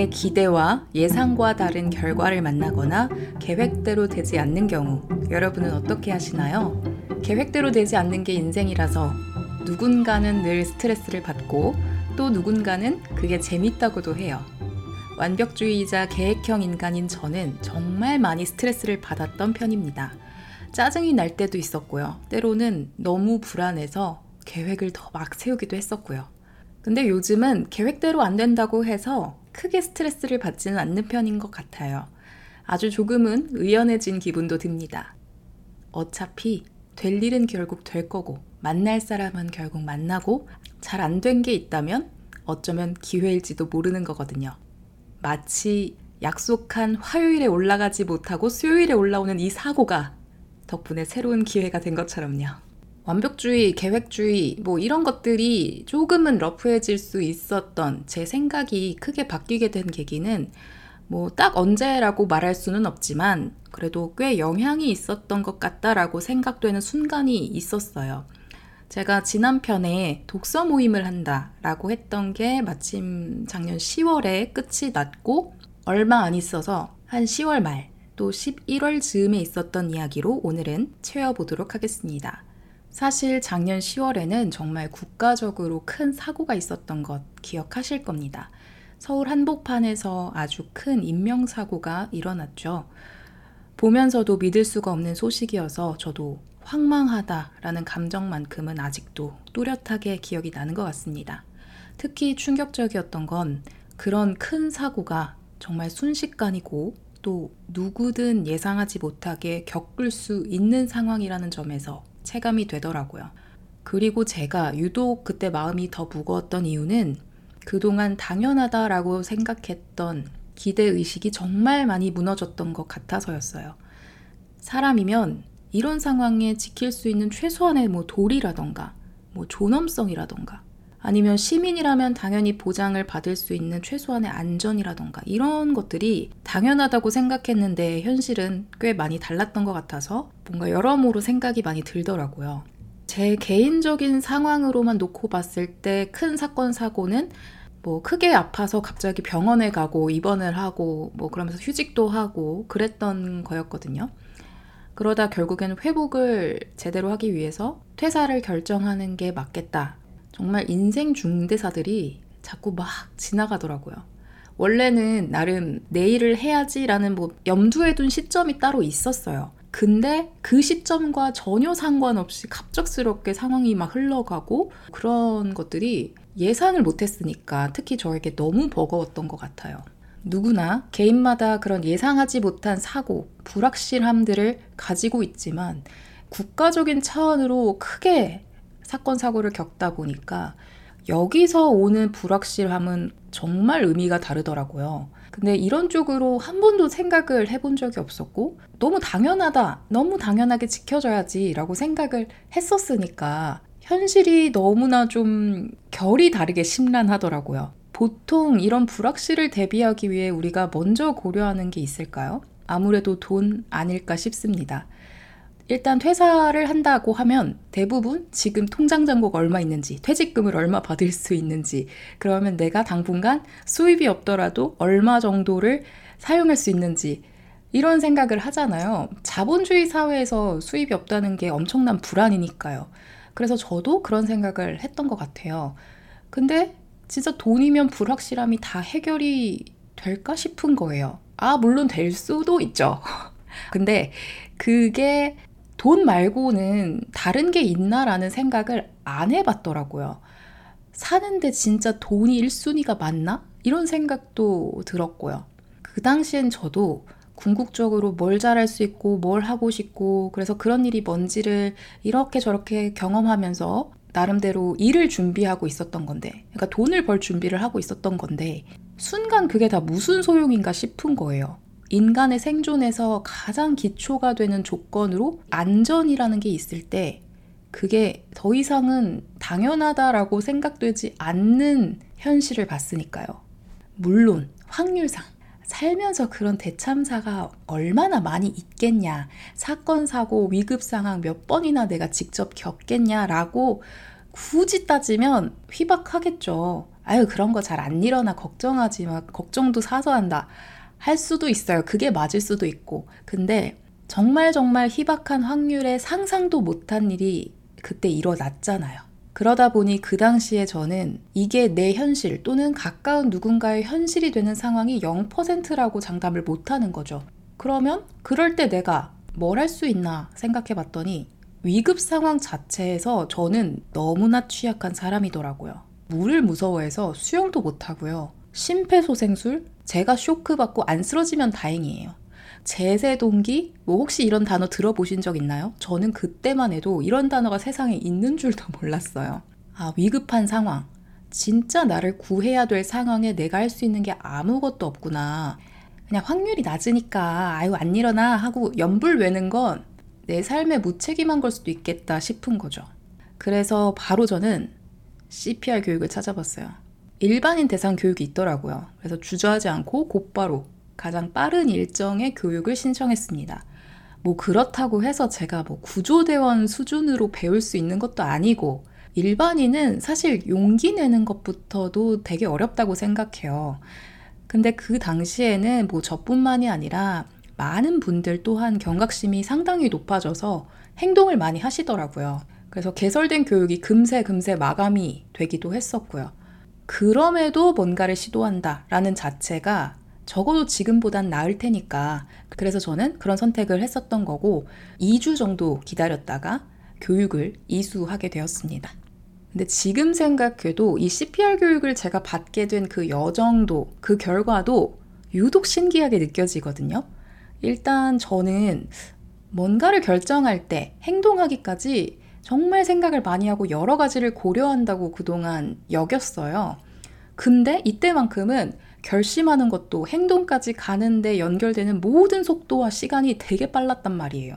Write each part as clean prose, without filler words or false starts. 내 기대와 예상과 다른 결과를 만나거나 계획대로 되지 않는 경우 여러분은 어떻게 하시나요? 계획대로 되지 않는 게 인생이라서 누군가는 늘 스트레스를 받고 또 누군가는 그게 재밌다고도 해요. 완벽주의이자 계획형 인간인 저는 정말 많이 스트레스를 받았던 편입니다. 짜증이 날 때도 있었고요. 때로는 너무 불안해서 계획을 더 막 세우기도 했었고요. 근데 요즘은 계획대로 안 된다고 해서 크게 스트레스를 받지는 않는 편인 것 같아요. 아주 조금은 의연해진 기분도 듭니다. 어차피 될 일은 결국 될 거고 만날 사람은 결국 만나고 잘 안 된 게 있다면 어쩌면 기회일지도 모르는 거거든요. 마치 약속한 화요일에 올라가지 못하고 수요일에 올라오는 이 사고가 덕분에 새로운 기회가 된 것처럼요. 완벽주의, 계획주의 이런 것들이 조금은 러프해질 수 있었던 제 생각이 크게 바뀌게 된 계기는 딱 언제라고 말할 수는 없지만 그래도 꽤 영향이 있었던 것 같다라고 생각되는 순간이 있었어요. 제가 지난 편에 독서 모임을 한다라고 했던 게 마침 작년 10월에 끝이 났고 얼마 안 있어서 한 10월 말 또 11월 즈음에 있었던 이야기로 오늘은 채워보도록 하겠습니다. 사실 작년 10월에는 정말 국가적으로 큰 사고가 있었던 것 기억하실 겁니다. 서울 한복판에서 아주 큰 인명사고가 일어났죠. 보면서도 믿을 수가 없는 소식이어서 저도 황망하다라는 감정만큼은 아직도 또렷하게 기억이 나는 것 같습니다. 특히 충격적이었던 건 그런 큰 사고가 정말 순식간이고 또 누구든 예상하지 못하게 겪을 수 있는 상황이라는 점에서 체감이 되더라고요. 그리고 제가 유독 그때 마음이 더 무거웠던 이유는 그동안 당연하다라고 생각했던 기대의식이 정말 많이 무너졌던 것 같아서였어요. 사람이면 이런 상황에 지킬 수 있는 최소한의 도리라던가 존엄성이라던가 아니면 시민이라면 당연히 보장을 받을 수 있는 최소한의 안전이라던가 이런 것들이 당연하다고 생각했는데 현실은 꽤 많이 달랐던 것 같아서 뭔가 여러모로 생각이 많이 들더라고요. 제 개인적인 상황으로만 놓고 봤을 때 큰 사건 사고는 크게 아파서 갑자기 병원에 가고 입원을 하고 그러면서 휴직도 하고 그랬던 거였거든요. 그러다 결국에는 회복을 제대로 하기 위해서 퇴사를 결정하는 게 맞겠다. 정말 인생 중대사들이 자꾸 막 지나가더라고요. 원래는 나름 내일을 해야지라는 염두에 둔 시점이 따로 있었어요. 근데 그 시점과 전혀 상관없이 갑작스럽게 상황이 막 흘러가고 그런 것들이 예상을 못했으니까 특히 저에게 너무 버거웠던 것 같아요. 누구나 개인마다 그런 예상하지 못한 사고, 불확실함들을 가지고 있지만 국가적인 차원으로 크게 사건, 사고를 겪다 보니까 여기서 오는 불확실함은 정말 의미가 다르더라고요. 근데 이런 쪽으로 한 번도 생각을 해본 적이 없었고 너무 당연하게 지켜줘야지 라고 생각을 했었으니까 현실이 너무나 좀 결이 다르게 심란하더라고요. 보통 이런 불확실을 대비하기 위해 우리가 먼저 고려하는 게 있을까요? 아무래도 돈 아닐까 싶습니다. 일단 퇴사를 한다고 하면 대부분 지금 통장 잔고가 얼마 있는지, 퇴직금을 얼마 받을 수 있는지, 그러면 내가 당분간 수입이 없더라도 얼마 정도를 사용할 수 있는지 이런 생각을 하잖아요. 자본주의 사회에서 수입이 없다는 게 엄청난 불안이니까요. 그래서 저도 그런 생각을 했던 것 같아요. 근데 진짜 돈이면 불확실함이 다 해결이 될까 싶은 거예요. 물론 될 수도 있죠. 근데 그게 돈 말고는 다른 게 있나라는 생각을 안 해봤더라고요. 사는데 진짜 돈이 1순위가 맞나? 이런 생각도 들었고요. 그 당시엔 저도 궁극적으로 뭘 잘할 수 있고 뭘 하고 싶고 그래서 그런 일이 뭔지를 이렇게 저렇게 경험하면서 나름대로 일을 준비하고 있었던 건데, 그러니까 돈을 벌 준비를 하고 있었던 건데 순간 그게 다 무슨 소용인가 싶은 거예요. 인간의 생존에서 가장 기초가 되는 조건으로 안전이라는 게 있을 때 그게 더 이상은 당연하다라고 생각되지 않는 현실을 봤으니까요. 물론 확률상 살면서 그런 대참사가 얼마나 많이 있겠냐, 사건, 사고, 위급 상황 몇 번이나 내가 직접 겪겠냐라고 굳이 따지면 희박하겠죠. 아유 그런 거 잘 안 일어나 걱정하지 마, 걱정도 사서 한다 할 수도 있어요. 그게 맞을 수도 있고. 근데 정말 희박한 확률에 상상도 못한 일이 그때 일어났잖아요. 그러다 보니 그 당시에 저는 이게 내 현실 또는 가까운 누군가의 현실이 되는 상황이 0%라고 장담을 못하는 거죠. 그러면 그럴 때 내가 뭘 할 수 있나 생각해 봤더니 위급 상황 자체에서 저는 너무나 취약한 사람이더라고요. 물을 무서워해서 수영도 못하고요. 심폐소생술? 제가 쇼크받고 안 쓰러지면 다행이에요. 제세동기? 뭐 혹시 이런 단어 들어보신 적 있나요? 저는 그때만 해도 이런 단어가 세상에 있는 줄도 몰랐어요. 아, 위급한 상황. 진짜 나를 구해야 될 상황에 내가 할 수 있는 게 아무것도 없구나. 그냥 확률이 낮으니까 아유 안 일어나 하고 연불 외는 건 내 삶에 무책임한 걸 수도 있겠다 싶은 거죠. 그래서 바로 저는 CPR 교육을 찾아봤어요. 일반인 대상 교육이 있더라고요. 그래서 주저하지 않고 곧바로 가장 빠른 일정의 교육을 신청했습니다. 뭐 그렇다고 해서 제가 뭐 구조대원 수준으로 배울 수 있는 것도 아니고 일반인은 사실 용기 내는 것부터도 되게 어렵다고 생각해요. 근데 그 당시에는 뭐 저뿐만이 아니라 많은 분들 또한 경각심이 상당히 높아져서 행동을 많이 하시더라고요. 그래서 개설된 교육이 금세 마감이 되기도 했었고요. 그럼에도 뭔가를 시도한다라는 자체가 적어도 지금보단 나을 테니까 그래서 저는 그런 선택을 했었던 거고 2주 정도 기다렸다가 교육을 이수하게 되었습니다. 근데 지금 생각해도 이 CPR 교육을 제가 받게 된 그 여정도 그 결과도 유독 신기하게 느껴지거든요. 일단 저는 뭔가를 결정할 때 행동하기까지 정말 생각을 많이 하고 여러 가지를 고려한다고 그동안 여겼어요. 근데 이때만큼은 결심하는 것도 행동까지 가는데 연결되는 모든 속도와 시간이 되게 빨랐단 말이에요.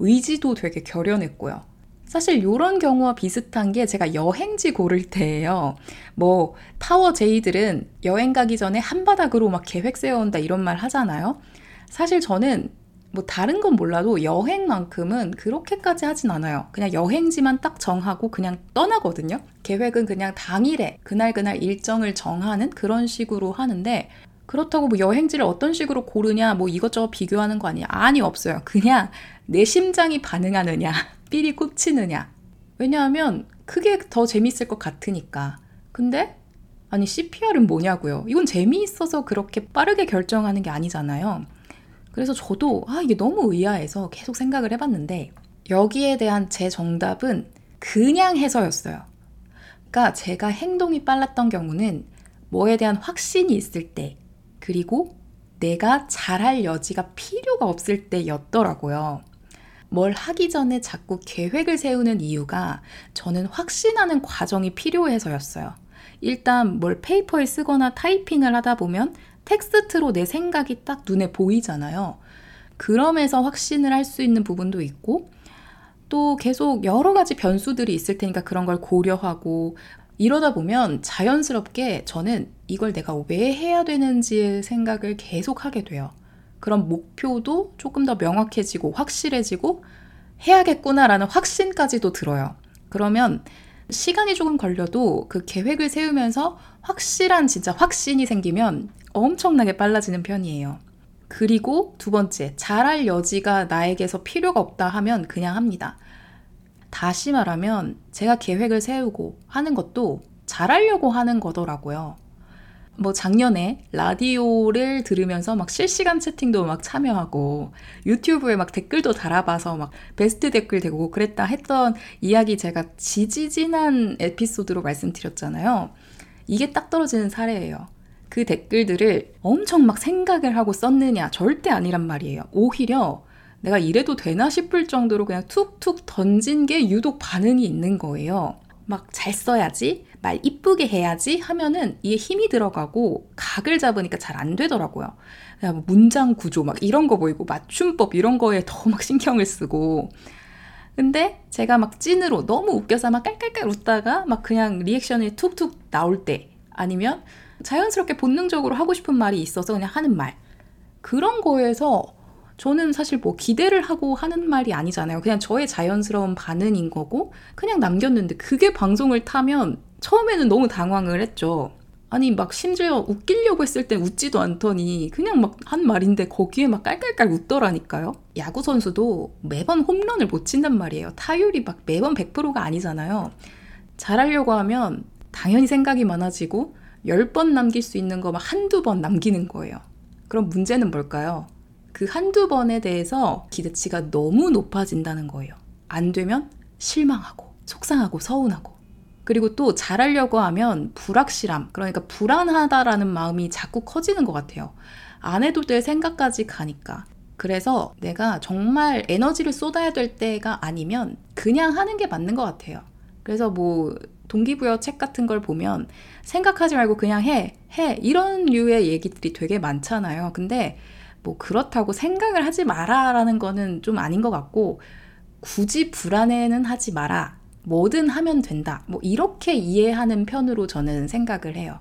의지도 되게 결연했고요. 사실 이런 경우와 비슷한 게 제가 여행지 고를 때예요. 뭐 타워 제이들은 여행 가기 전에 한바닥으로 막 계획 세워온다 이런 말 하잖아요. 사실 저는 뭐 다른 건 몰라도 여행만큼은 그렇게까지 하진 않아요. 그냥 여행지만 딱 정하고 그냥 떠나거든요. 계획은 그냥 당일에 그날 일정을 정하는 그런 식으로 하는데 그렇다고 뭐 여행지를 어떤 식으로 고르냐 뭐 이것저것 비교하는 거 아니야. 아니 없어요. 그냥 내 심장이 반응하느냐 삘이 꽂히느냐. 왜냐하면 그게 더 재밌을 것 같으니까. 근데 아니 CPR은 뭐냐고요. 이건 재미있어서 그렇게 빠르게 결정하는 게 아니잖아요. 그래서 저도 이게 너무 의아해서 계속 생각을 해봤는데 여기에 대한 제 정답은 그냥 해서였어요. 그러니까 제가 행동이 빨랐던 경우는 뭐에 대한 확신이 있을 때 그리고 내가 잘할 여지가 필요가 없을 때였더라고요. 뭘 하기 전에 자꾸 계획을 세우는 이유가 저는 확신하는 과정이 필요해서였어요. 일단 뭘 페이퍼에 쓰거나 타이핑을 하다 보면 텍스트로 내 생각이 딱 눈에 보이잖아요. 그럼에서 확신을 할 수 있는 부분도 있고 또 계속 여러 가지 변수들이 있을 테니까 그런 걸 고려하고 이러다 보면 자연스럽게 저는 이걸 내가 왜 해야 되는지의 생각을 계속 하게 돼요. 그럼 목표도 조금 더 명확해지고 확실해지고 해야겠구나라는 확신까지도 들어요. 그러면 시간이 조금 걸려도 그 계획을 세우면서 확실한 진짜 확신이 생기면 엄청나게 빨라지는 편이에요. 그리고 두 번째, 잘할 여지가 나에게서 필요가 없다 하면 그냥 합니다. 다시 말하면 제가 계획을 세우고 하는 것도 잘하려고 하는 거더라고요. 뭐 작년에 라디오를 들으면서 막 실시간 채팅도 막 참여하고 유튜브에 막 댓글도 달아봐서 막 베스트 댓글 되고 그랬다 했던 이야기 제가 지지진한 에피소드로 말씀드렸잖아요. 이게 딱 떨어지는 사례예요. 그 댓글들을 엄청 막 생각을 하고 썼느냐 절대 아니란 말이에요. 오히려 내가 이래도 되나 싶을 정도로 그냥 툭툭 던진 게 유독 반응이 있는 거예요. 막 잘 써야지, 말 이쁘게 해야지 하면은 이게 힘이 들어가고 각을 잡으니까 잘 안 되더라고요. 문장 구조 막 이런 거 보이고 맞춤법 이런 거에 더 막 신경을 쓰고. 근데 제가 막 찐으로 너무 웃겨서 막 깔깔깔 웃다가 막 그냥 리액션이 툭툭 나올 때 아니면 자연스럽게 본능적으로 하고 싶은 말이 있어서 그냥 하는 말. 그런 거에서 저는 사실 뭐 기대를 하고 하는 말이 아니잖아요. 그냥 저의 자연스러운 반응인 거고 그냥 남겼는데 그게 방송을 타면 처음에는 너무 당황을 했죠. 아니 막 심지어 웃기려고 했을 땐 웃지도 않더니 그냥 막 한 말인데 거기에 막 깔깔깔 웃더라니까요. 야구 선수도 매번 홈런을 못 친단 말이에요. 타율이 막 매번 100%가 아니잖아요. 잘하려고 하면 당연히 생각이 많아지고 10번 남길 수 있는 거 막 한두 번 남기는 거예요. 그럼 문제는 뭘까요? 그 한두 번에 대해서 기대치가 너무 높아진다는 거예요. 안 되면 실망하고 속상하고 서운하고, 그리고 또 잘하려고 하면 불확실함, 그러니까 불안하다라는 마음이 자꾸 커지는 것 같아요. 안 해도 될 생각까지 가니까. 그래서 내가 정말 에너지를 쏟아야 될 때가 아니면 그냥 하는 게 맞는 것 같아요. 그래서 뭐 동기부여 책 같은 걸 보면 생각하지 말고 그냥 해 이런 류의 얘기들이 되게 많잖아요. 근데 뭐 그렇다고 생각을 하지 마라라는 거는 좀 아닌 것 같고, 굳이 불안해는 하지 마라, 뭐든 하면 된다, 뭐 이렇게 이해하는 편으로 저는 생각을 해요.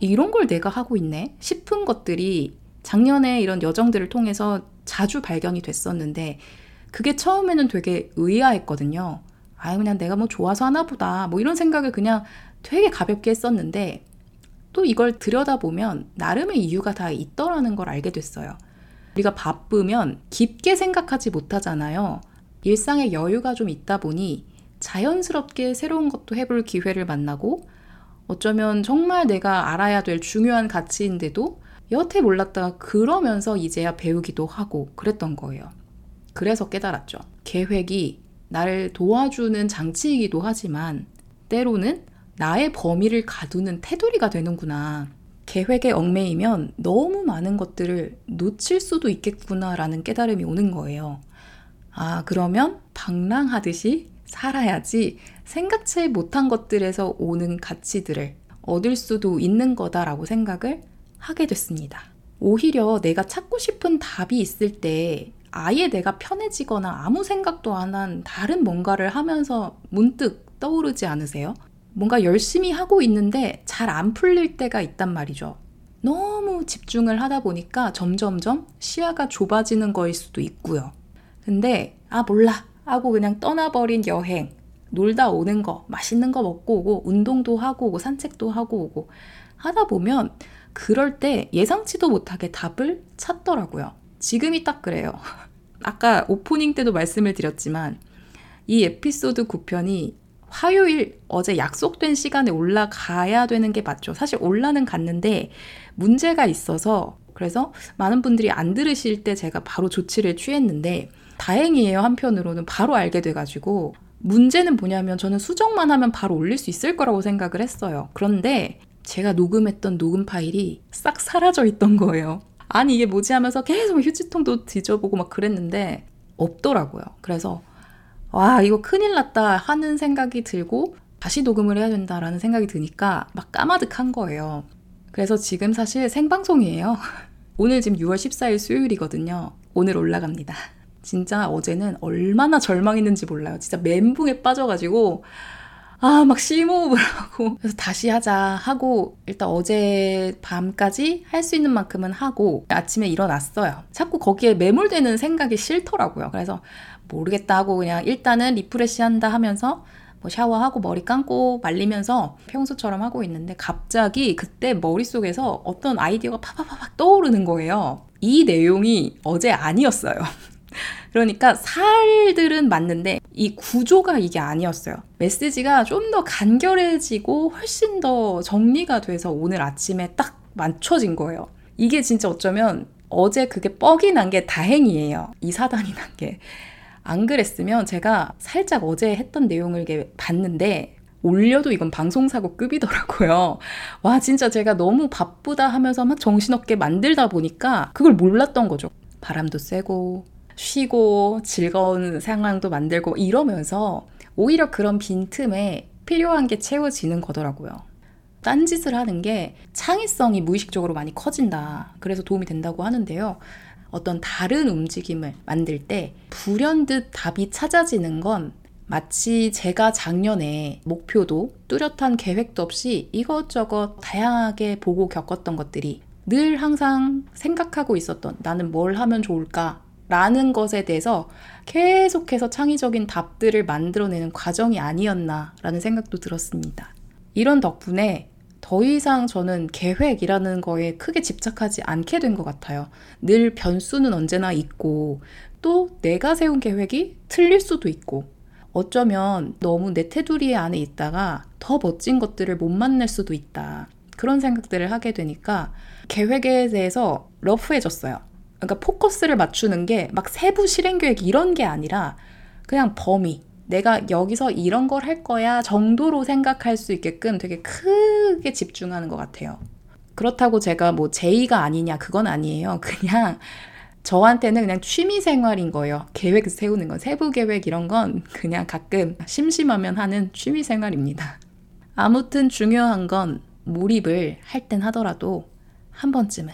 이런 걸 내가 하고 있네 싶은 것들이 작년에 이런 여정들을 통해서 자주 발견이 됐었는데, 그게 처음에는 되게 의아했거든요. 그냥 내가 뭐 좋아서 하나 보다, 뭐 이런 생각을 그냥 되게 가볍게 했었는데, 또 이걸 들여다보면 나름의 이유가 다 있더라는 걸 알게 됐어요. 우리가 바쁘면 깊게 생각하지 못하잖아요. 일상에 여유가 좀 있다 보니 자연스럽게 새로운 것도 해볼 기회를 만나고, 어쩌면 정말 내가 알아야 될 중요한 가치인데도 여태 몰랐다가 그러면서 이제야 배우기도 하고 그랬던 거예요. 그래서 깨달았죠. 계획이 나를 도와주는 장치이기도 하지만 때로는 나의 범위를 가두는 테두리가 되는구나. 계획에 얽매이면 너무 많은 것들을 놓칠 수도 있겠구나라는 깨달음이 오는 거예요. 그러면 방랑하듯이 살아야지 생각치 못한 것들에서 오는 가치들을 얻을 수도 있는 거다라고 생각을 하게 됐습니다. 오히려 내가 찾고 싶은 답이 있을 때 아예 내가 편해지거나 아무 생각도 안 한 다른 뭔가를 하면서 문득 떠오르지 않으세요? 뭔가 열심히 하고 있는데 잘 안 풀릴 때가 있단 말이죠. 너무 집중을 하다 보니까 점점점 시야가 좁아지는 거일 수도 있고요. 근데 몰라 하고 그냥 떠나버린 여행, 놀다 오는 거, 맛있는 거 먹고 오고, 운동도 하고 오고, 산책도 하고 오고 하다 보면 그럴 때 예상치도 못하게 답을 찾더라고요. 지금이 딱 그래요. 아까 오프닝 때도 말씀을 드렸지만 이 에피소드 9편이 화요일 어제 약속된 시간에 올라가야 되는 게 맞죠. 사실 올라는 갔는데 문제가 있어서, 그래서 많은 분들이 안 들으실 때 제가 바로 조치를 취했는데 다행이에요. 한편으로는 바로 알게 돼가지고. 문제는 뭐냐면 저는 수정만 하면 바로 올릴 수 있을 거라고 생각을 했어요. 그런데 제가 녹음했던 녹음 파일이 싹 사라져 있던 거예요. 아니 이게 뭐지 하면서 계속 휴지통도 뒤져보고 막 그랬는데 없더라고요. 그래서 이거 큰일 났다 하는 생각이 들고 다시 녹음을 해야 된다라는 생각이 드니까 막 까마득한 거예요. 그래서 지금 사실 생방송이에요. 오늘 지금 6월 14일 수요일이거든요. 오늘 올라갑니다. 진짜 어제는 얼마나 절망했는지 몰라요. 진짜 멘붕에 빠져가지고 막 심호흡을 하고, 그래서 다시 하자 하고 일단 어제 밤까지 할 수 있는 만큼은 하고 아침에 일어났어요. 자꾸 거기에 매몰되는 생각이 싫더라고요. 그래서 모르겠다 하고 그냥 일단은 리프레시한다 하면서 뭐 샤워하고 머리 감고 말리면서 평소처럼 하고 있는데, 갑자기 그때 머릿속에서 어떤 아이디어가 팍팍팍 떠오르는 거예요. 이 내용이 어제 아니었어요. 그러니까 살들은 맞는데 이 구조가 이게 아니었어요. 메시지가 좀 더 간결해지고 훨씬 더 정리가 돼서 오늘 아침에 딱 맞춰진 거예요. 이게 진짜 어쩌면 어제 그게 뻑이 난 게 다행이에요. 이 사단이 난 게. 안 그랬으면 제가 살짝 어제 했던 내용을 봤는데 올려도 이건 방송사고급이더라고요. 진짜 제가 너무 바쁘다 하면서 막 정신없게 만들다 보니까 그걸 몰랐던 거죠. 바람도 쐬고 쉬고 즐거운 상황도 만들고 이러면서 오히려 그런 빈틈에 필요한 게 채워지는 거더라고요. 딴짓을 하는 게 창의성이 무의식적으로 많이 커진다, 그래서 도움이 된다고 하는데요. 어떤 다른 움직임을 만들 때 불현듯 답이 찾아지는 건 마치 제가 작년에 목표도 뚜렷한 계획도 없이 이것저것 다양하게 보고 겪었던 것들이 늘 항상 생각하고 있었던 나는 뭘 하면 좋을까 라는 것에 대해서 계속해서 창의적인 답들을 만들어내는 과정이 아니었나 라는 생각도 들었습니다. 이런 덕분에 더 이상 저는 계획이라는 거에 크게 집착하지 않게 된 것 같아요. 늘 변수는 언제나 있고 또 내가 세운 계획이 틀릴 수도 있고 어쩌면 너무 내 테두리 안에 있다가 더 멋진 것들을 못 만날 수도 있다. 그런 생각들을 하게 되니까 계획에 대해서 러프해졌어요. 그러니까 포커스를 맞추는 게 막 세부 실행 계획 이런 게 아니라 그냥 범위. 내가 여기서 이런 걸 할 거야 정도로 생각할 수 있게끔 되게 크게 집중하는 것 같아요. 그렇다고 제가 뭐 제의가 아니냐 그건 아니에요. 그냥 저한테는 그냥 취미 생활인 거예요. 계획 세우는 건 세부 계획 이런 건 그냥 가끔 심심하면 하는 취미 생활입니다. 아무튼 중요한 건 몰입을 할 땐 하더라도 한 번쯤은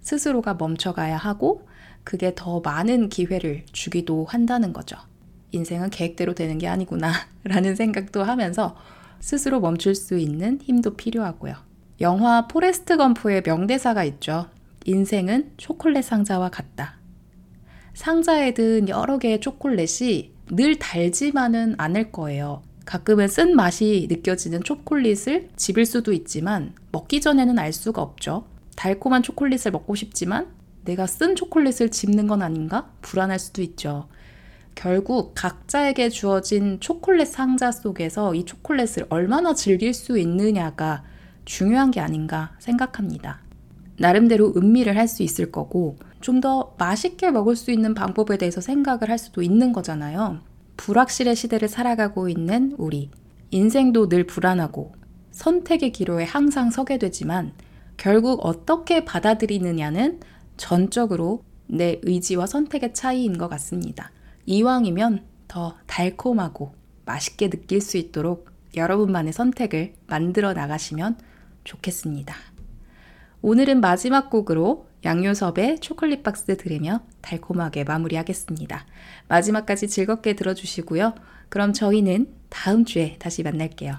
스스로가 멈춰가야 하고 그게 더 많은 기회를 주기도 한다는 거죠. 인생은 계획대로 되는 게 아니구나 라는 생각도 하면서 스스로 멈출 수 있는 힘도 필요하고요. 영화 포레스트 검프의 명대사가 있죠. 인생은 초콜릿 상자와 같다. 상자에 든 여러 개의 초콜릿이 늘 달지만은 않을 거예요. 가끔은 쓴 맛이 느껴지는 초콜릿을 집을 수도 있지만 먹기 전에는 알 수가 없죠. 달콤한 초콜릿을 먹고 싶지만 내가 쓴 초콜릿을 집는 건 아닌가? 불안할 수도 있죠. 결국 각자에게 주어진 초콜릿 상자 속에서 이 초콜릿을 얼마나 즐길 수 있느냐가 중요한 게 아닌가 생각합니다. 나름대로 음미를 할 수 있을 거고 좀 더 맛있게 먹을 수 있는 방법에 대해서 생각을 할 수도 있는 거잖아요. 불확실의 시대를 살아가고 있는 우리. 인생도 늘 불안하고 선택의 기로에 항상 서게 되지만 결국 어떻게 받아들이느냐는 전적으로 내 의지와 선택의 차이인 것 같습니다. 이왕이면 더 달콤하고 맛있게 느낄 수 있도록 여러분만의 선택을 만들어 나가시면 좋겠습니다. 오늘은 마지막 곡으로 양요섭의 초콜릿 박스 들으며 달콤하게 마무리하겠습니다. 마지막까지 즐겁게 들어주시고요. 그럼 저희는 다음 주에 다시 만날게요.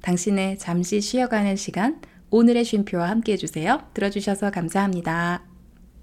당신의 잠시 쉬어가는 시간, 오늘의 쉼표와 함께 해주세요. 들어주셔서 감사합니다.